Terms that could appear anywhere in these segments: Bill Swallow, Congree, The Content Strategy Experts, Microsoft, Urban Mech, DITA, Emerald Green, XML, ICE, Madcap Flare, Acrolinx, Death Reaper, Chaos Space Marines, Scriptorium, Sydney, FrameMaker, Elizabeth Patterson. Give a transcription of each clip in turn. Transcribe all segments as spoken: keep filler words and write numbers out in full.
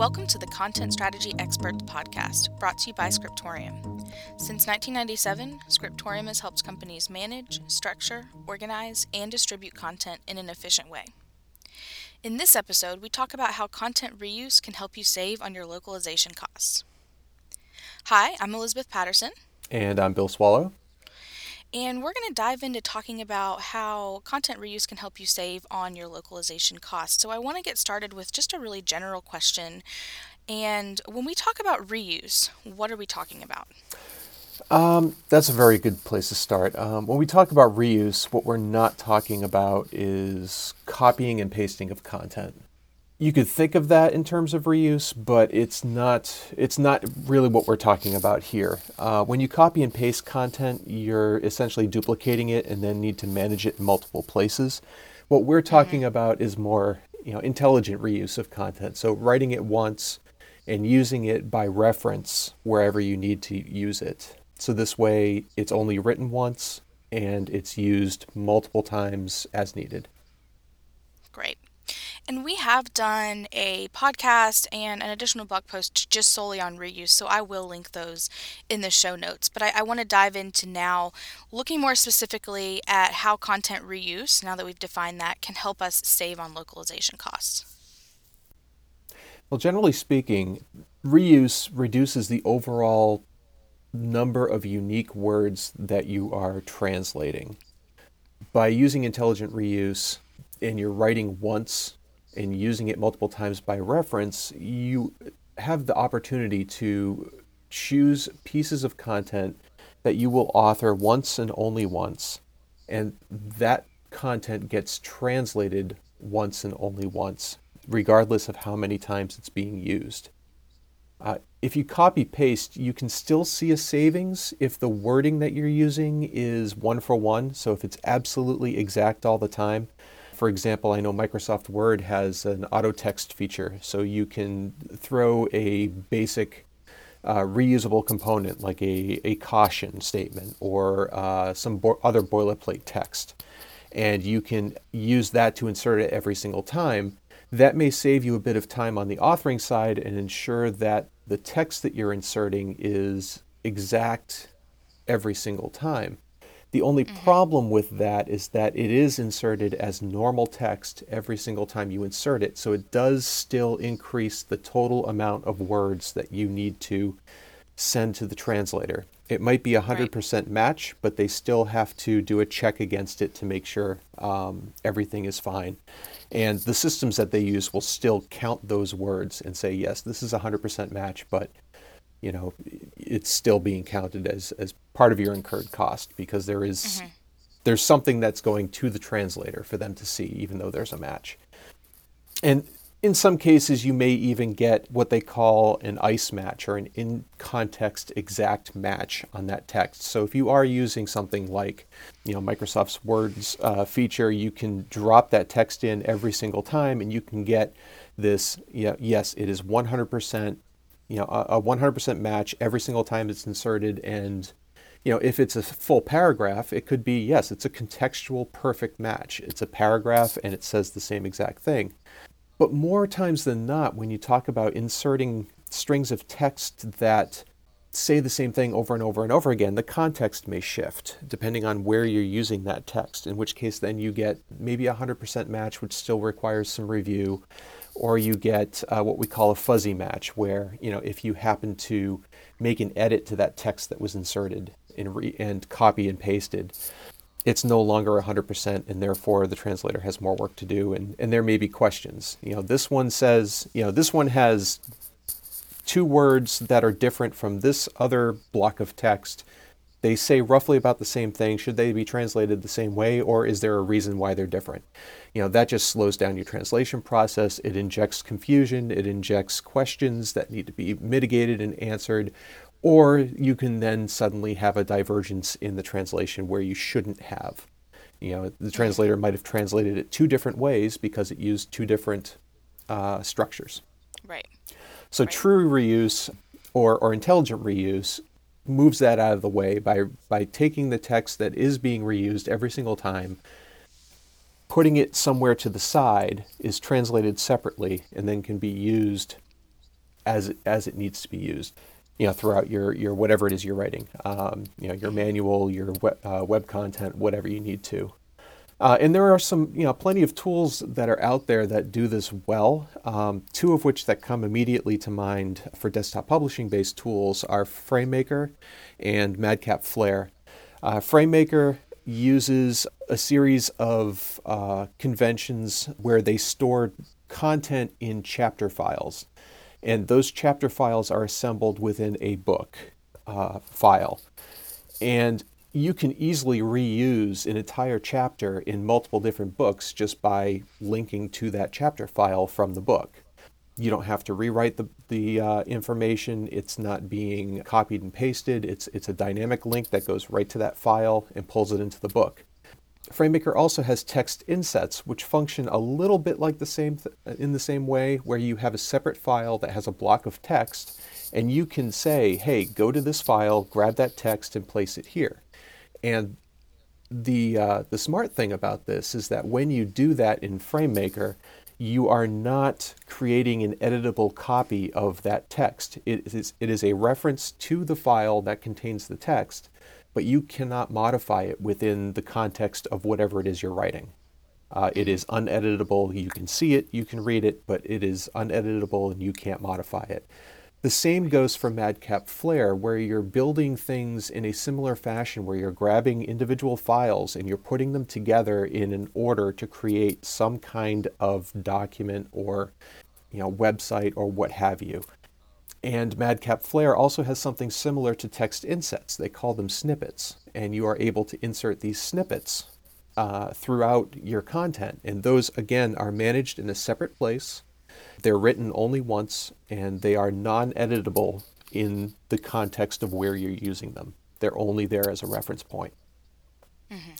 Welcome to the Content Strategy Experts podcast, brought to you by Scriptorium. Since nineteen ninety-seven, Scriptorium has helped companies manage, structure, organize, and distribute content in an efficient way. In this episode, we talk about how content reuse can help you save on your localization costs. Hi, I'm Elizabeth Patterson. And I'm Bill Swallow. And we're going to dive into talking about how content reuse can help you save on your localization costs. So I want to get started with just a really general question. And when we talk about reuse, what are we talking about? Um, that's a very good place to start. Um, when we talk about reuse, what we're not talking about is copying and pasting of content. You could think of that in terms of reuse, but it's not it's not really what we're talking about here. Uh, when you copy and paste content, you're essentially duplicating it and then need to manage it in multiple places. What we're talking about is more, you know, intelligent reuse of content. So writing it once and using it by reference wherever you need to use it. So this way, it's only written once and it's used multiple times as needed. Great. And we have done a podcast and an additional blog post just solely on reuse, so I will link those in the show notes. But I, I want to dive into now looking more specifically at how content reuse, now that we've defined that, can help us save on localization costs. Well, generally speaking, reuse reduces the overall number of unique words that you are translating. By using intelligent reuse, and you're writing once and using it multiple times by reference, you have the opportunity to choose pieces of content that you will author once and only once. And that content gets translated once and only once, regardless of how many times it's being used. Uh, if you copy paste, you can still see a savings if the wording that you're using is one for one. So if it's absolutely exact all the time. For example, I know Microsoft Word has an auto text feature, so you can throw a basic uh, reusable component like a, a caution statement or uh, some bo- other boilerplate text, and you can use that to insert it every single time. That may save you a bit of time on the authoring side and ensure that the text that you're inserting is exact every single time. The only mm-hmm. problem with that is that it is inserted as normal text every single time you insert it. So it does still increase the total amount of words that you need to send to the translator. It might be a one hundred percent right. match, but they still have to do a check against it to make sure um, everything is fine. And the systems that they use will still count those words and say, yes, this is a one hundred percent match, but you know, it's still being counted as, as part of your incurred cost because there is mm-hmm. there's something that's going to the translator for them to see, even though there's a match. And in some cases, you may even get what they call an ICE match or an in-context exact match on that text. So if you are using something like, you know, Microsoft's Word's uh, feature, you can drop that text in every single time and you can get this, you know, yes, it is one hundred percent you know, a one hundred percent match every single time it's inserted. And, you know, if it's a full paragraph, it could be, yes, it's a contextual perfect match. It's a paragraph and it says the same exact thing. But more times than not, when you talk about inserting strings of text that say the same thing over and over and over again, the context may shift depending on where you're using that text, in which case then you get maybe a one hundred percent match, which still requires some review. Or you get uh, what we call a fuzzy match, where, you know, if you happen to make an edit to that text that was inserted and, re- and copy and pasted, it's no longer one hundred percent, and therefore the translator has more work to do, and, and there may be questions. You know, this one says, you know, this one has two words that are different from this other block of text. They say roughly about the same thing. Should they be translated the same way, or is there a reason why they're different? You know, that just slows down your translation process. It injects confusion. It injects questions that need to be mitigated and answered, or you can then suddenly have a divergence in the translation where you shouldn't have. You know, the translator might have translated it two different ways because it used two different uh, structures. Right. So right. true reuse or, or intelligent reuse moves that out of the way by by taking the text that is being reused every single time, putting it somewhere to the side, is translated separately, and then can be used as as it needs to be used, you know, throughout your your whatever it is you're writing, um, you know, your manual, your web, uh, web content, whatever you need to. Uh, and there are some, you know, plenty of tools that are out there that do this well. Um, two of which that come immediately to mind for desktop publishing-based tools are FrameMaker and Madcap Flare. Uh, FrameMaker uses a series of uh, conventions where they store content in chapter files, and those chapter files are assembled within a book uh, file, and you can easily reuse an entire chapter in multiple different books just by linking to that chapter file from the book. You don't have to rewrite the, the uh, information. It's not being copied and pasted. It's, it's a dynamic link that goes right to that file and pulls it into the book. FrameMaker also has text insets, which function a little bit like the same th- in the same way, where you have a separate file that has a block of text, and you can say, hey, go to this file, grab that text, and place it here. And the uh, the smart thing about this is that when you do that in FrameMaker, you are not creating an editable copy of that text. It is, it is a reference to the file that contains the text, but you cannot modify it within the context of whatever it is you're writing. Uh, it is uneditable. You can see it, you can read it, but it is uneditable and you can't modify it. The same goes for Madcap Flare, where you're building things in a similar fashion, where you're grabbing individual files and you're putting them together in an order to create some kind of document or, you know, website or what have you. And Madcap Flare also has something similar to text insets. They call them snippets, and you are able to insert these snippets uh, throughout your content. And those, again, are managed in a separate place. They're written only once, and they are non-editable in the context of where you're using them. They're only there as a reference point. Mm-hmm.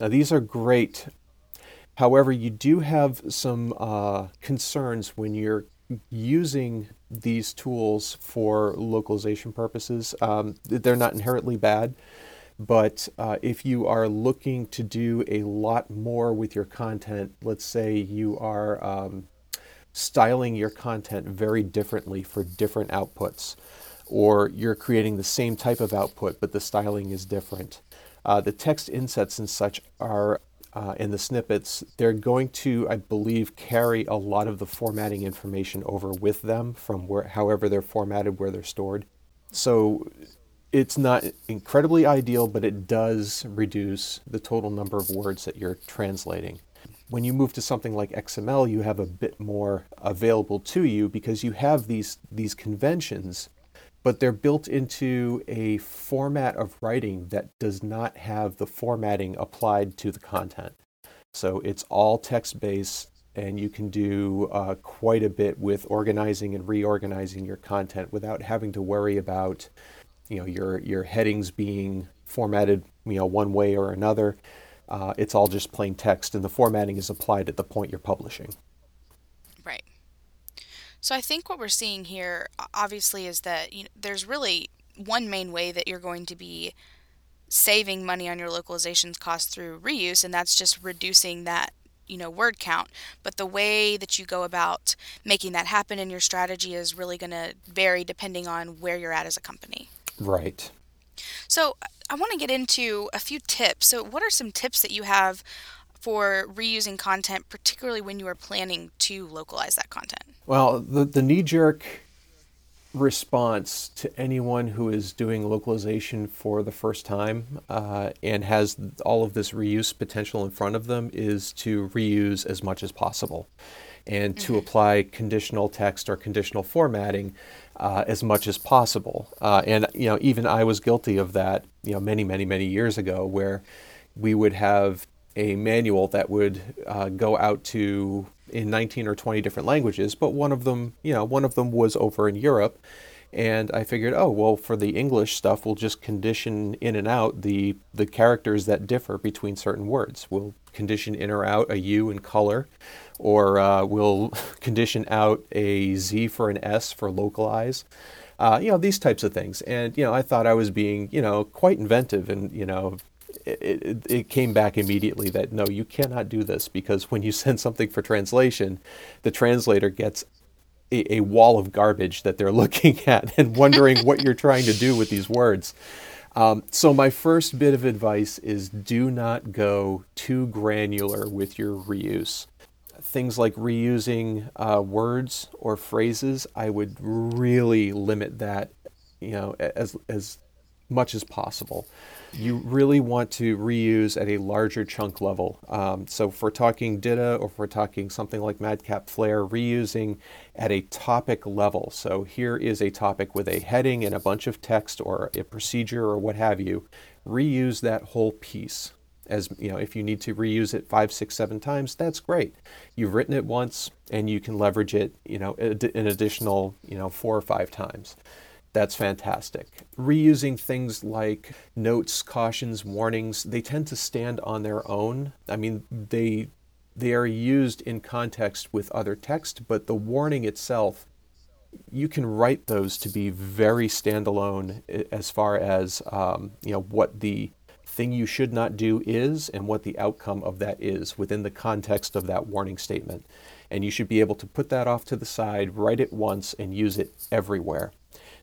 Now, these are great. However, you do have some uh, concerns when you're using these tools for localization purposes. Um, they're not inherently bad, but uh, if you are looking to do a lot more with your content, let's say you are... Um, styling your content very differently for different outputs, or you're creating the same type of output but the styling is different. Uh, the text insets and such are, uh, and the snippets, they're going to, I believe, carry a lot of the formatting information over with them from where, however they're formatted, where they're stored. So it's not incredibly ideal, but it does reduce the total number of words that you're translating. When you move to something like X M L, you have a bit more available to you because you have these these conventions, but they're built into a format of writing that does not have the formatting applied to the content. So it's all text-based, and you can do uh, quite a bit with organizing and reorganizing your content without having to worry about, you know, your your headings being formatted, you know, one way or another. Uh, it's all just plain text, and the formatting is applied at the point you're publishing. Right. So I think what we're seeing here, obviously, is that you know, there's really one main way that you're going to be saving money on your localizations costs through reuse, and that's just reducing that, you know, word count. But the way that you go about making that happen in your strategy is really going to vary depending on where you're at as a company. Right. So I want to get into a few tips. So what are some tips that you have for reusing content, particularly when you are planning to localize that content? Well, the, the knee-jerk response to anyone who is doing localization for the first time uh, and has all of this reuse potential in front of them is to reuse as much as possible and mm-hmm. to apply conditional text or conditional formatting uh, as much as possible. Uh, and, you know, even I was guilty of that, you know, many, many, many years ago, where we would have a manual that would uh, go out to in nineteen or twenty different languages, but one of them, you know, one of them was over in Europe. And I figured, oh, well, for the English stuff, we'll just condition in and out the, the characters that differ between certain words. We'll condition in or out a U in color, or uh, we'll condition out a Z for an S for localize, uh, you know, these types of things. And, you know, I thought I was being, you know, quite inventive, and, you know, It, it, it came back immediately that, no, you cannot do this, because when you send something for translation, the translator gets a, a wall of garbage that they're looking at and wondering what you're trying to do with these words. Um, so my first bit of advice is do not go too granular with your reuse. Things like reusing uh, words or phrases, I would really limit that, you know, as as much as possible. You really want to reuse at a larger chunk level. Um, so if we're talking D I T A or if we're talking something like Madcap Flare, reusing at a topic level. So here is a topic with a heading and a bunch of text or a procedure or what have you. Reuse that whole piece. As you know, if you need to reuse it five, six, seven times, that's great. You've written it once and you can leverage it, you know, an additional, you know, four or five times. That's fantastic. Reusing things like notes, cautions, warnings, they tend to stand on their own. I mean, they they are used in context with other text, but the warning itself, you can write those to be very standalone as far as, um, you know, what the thing you should not do is and what the outcome of that is within the context of that warning statement. And you should be able to put that off to the side, write it once, and use it everywhere.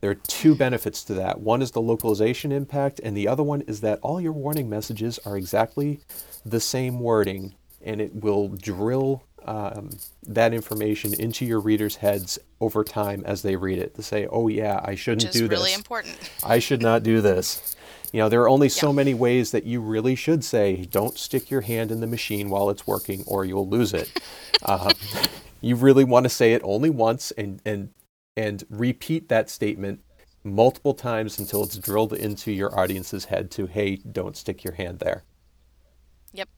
There are two benefits to that. One is the localization impact, and the other one is that all your warning messages are exactly the same wording, and it will drill um, that information into your readers' heads over time as they read it to say, oh yeah, I shouldn't Just do really this. Really important. I should not do this. You know, there are only yeah. so many ways that you really should say, don't stick your hand in the machine while it's working or you'll lose it. uh, you really want to say it only once and and. and repeat that statement multiple times until it's drilled into your audience's head to, hey, don't stick your hand there. Yep.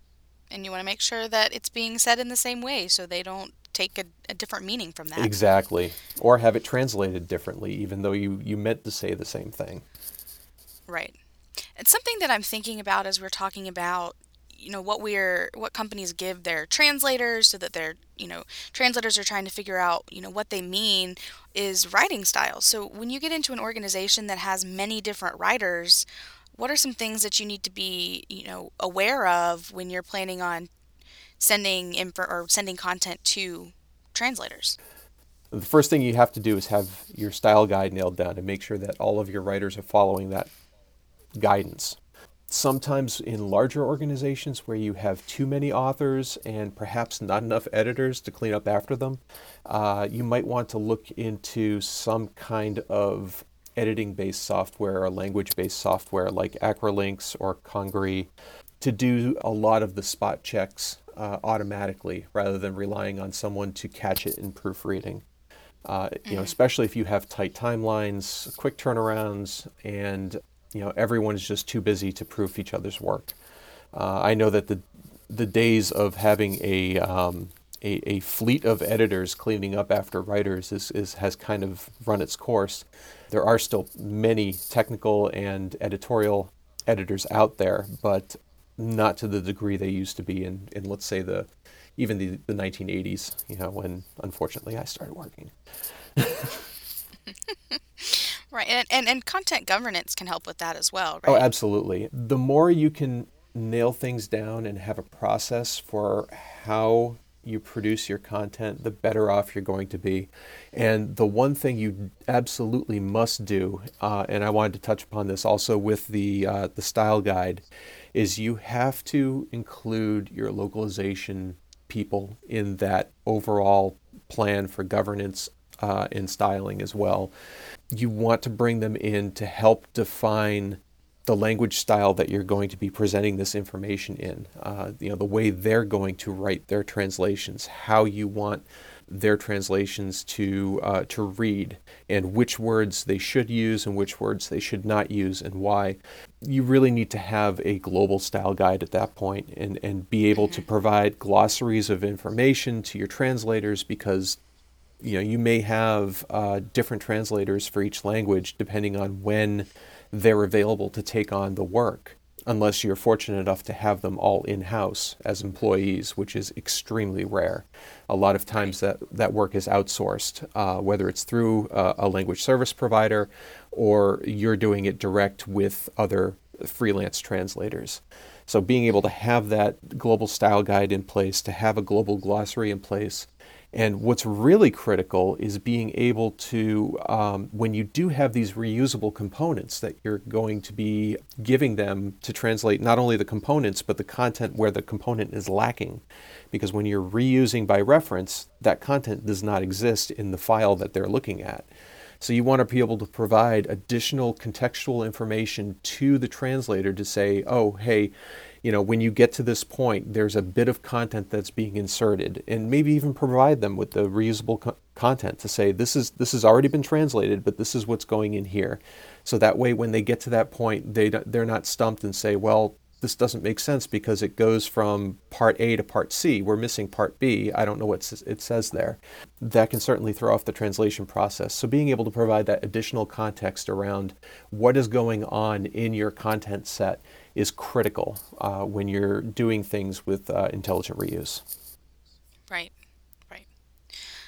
And you want to make sure that it's being said in the same way so they don't take a, a different meaning from that. Exactly. Or have it translated differently, even though you, you meant to say the same thing. Right. It's something that I'm thinking about as we're talking about, you know, what we're, what companies give their translators so that their, you know, translators are trying to figure out, you know, what they mean is writing styles. So when you get into an organization that has many different writers, what are some things that you need to be, you know, aware of when you're planning on sending info or sending content to translators? The first thing you have to do is have your style guide nailed down and make sure that all of your writers are following that guidance. Sometimes in larger organizations where you have too many authors and perhaps not enough editors to clean up after them, uh, you might want to look into some kind of editing-based software or language-based software like Acrolinx or Congree to do a lot of the spot checks uh, automatically rather than relying on someone to catch it in proofreading. Uh, you know, especially if you have tight timelines, quick turnarounds, and you know, everyone is just too busy to proof each other's work. Uh, I know that the the days of having a, um, a a fleet of editors cleaning up after writers is, is has kind of run its course. There are still many technical and editorial editors out there, but not to the degree they used to be in, in let's say, the even the, the nineteen eighties, you know, when, unfortunately, I started working. Right, and, and and content governance can help with that as well, right? Oh, absolutely. The more you can nail things down and have a process for how you produce your content, the better off you're going to be. And the one thing you absolutely must do, uh, and I wanted to touch upon this also with the uh, the style guide, is you have to include your localization people in that overall plan for governance uh, and styling as well. You want to bring them in to help define the language style that you're going to be presenting this information in. Uh, you know, the way they're going to write their translations, how you want their translations to uh, to read, and which words they should use and which words they should not use and why. You really need to have a global style guide at that point and, and be able to provide glossaries of information to your translators because you know, you may have uh, different translators for each language depending on when they're available to take on the work, unless you're fortunate enough to have them all in-house as employees, which is extremely rare. A lot of times that, that work is outsourced, uh, whether it's through uh, a language service provider or you're doing it direct with other freelance translators. So being able to have that global style guide in place, to have a global glossary in place. And what's really critical is being able to, um, when you do have these reusable components that you're going to be giving them to translate not only the components, but the content where the component is lacking. Because when you're reusing by reference, that content does not exist in the file that they're looking at. So you want to be able to provide additional contextual information to the translator to say, oh, hey, you know, when you get to this point, there's a bit of content that's being inserted, and maybe even provide them with the reusable co- content to say, this is this has already been translated, but this is what's going in here. So that way, when they get to that point, they they're not stumped and say, well, this doesn't make sense because it goes from part A to part C. We're missing part B. I don't know what it says there. That can certainly throw off the translation process. So being able to provide that additional context around what is going on in your content set is critical uh, when you're doing things with uh, intelligent reuse. Right, right.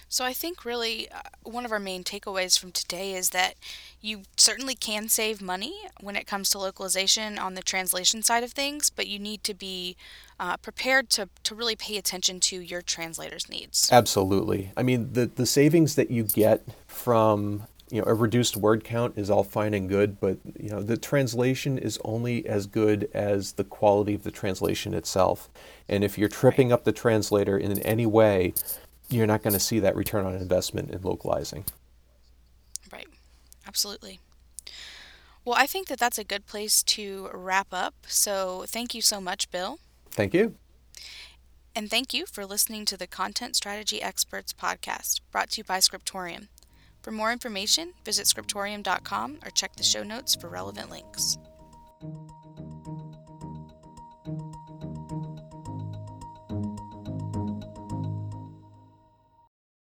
So I think really uh, one of our main takeaways from today is that you certainly can save money when it comes to localization on the translation side of things, but you need to be uh, prepared to, to really pay attention to your translator's needs. Absolutely. I mean, the, the savings that you get from you know, a reduced word count is all fine and good, but you know, the translation is only as good as the quality of the translation itself. And if you're tripping up the translator in any way, you're not going to see that return on investment in localizing. Right. Absolutely. Well, I think that that's a good place to wrap up. So thank you so much, Bill. Thank you. And thank you for listening to the Content Strategy Experts podcast, brought to you by Scriptorium. For more information, visit scriptorium dot com or check the show notes for relevant links.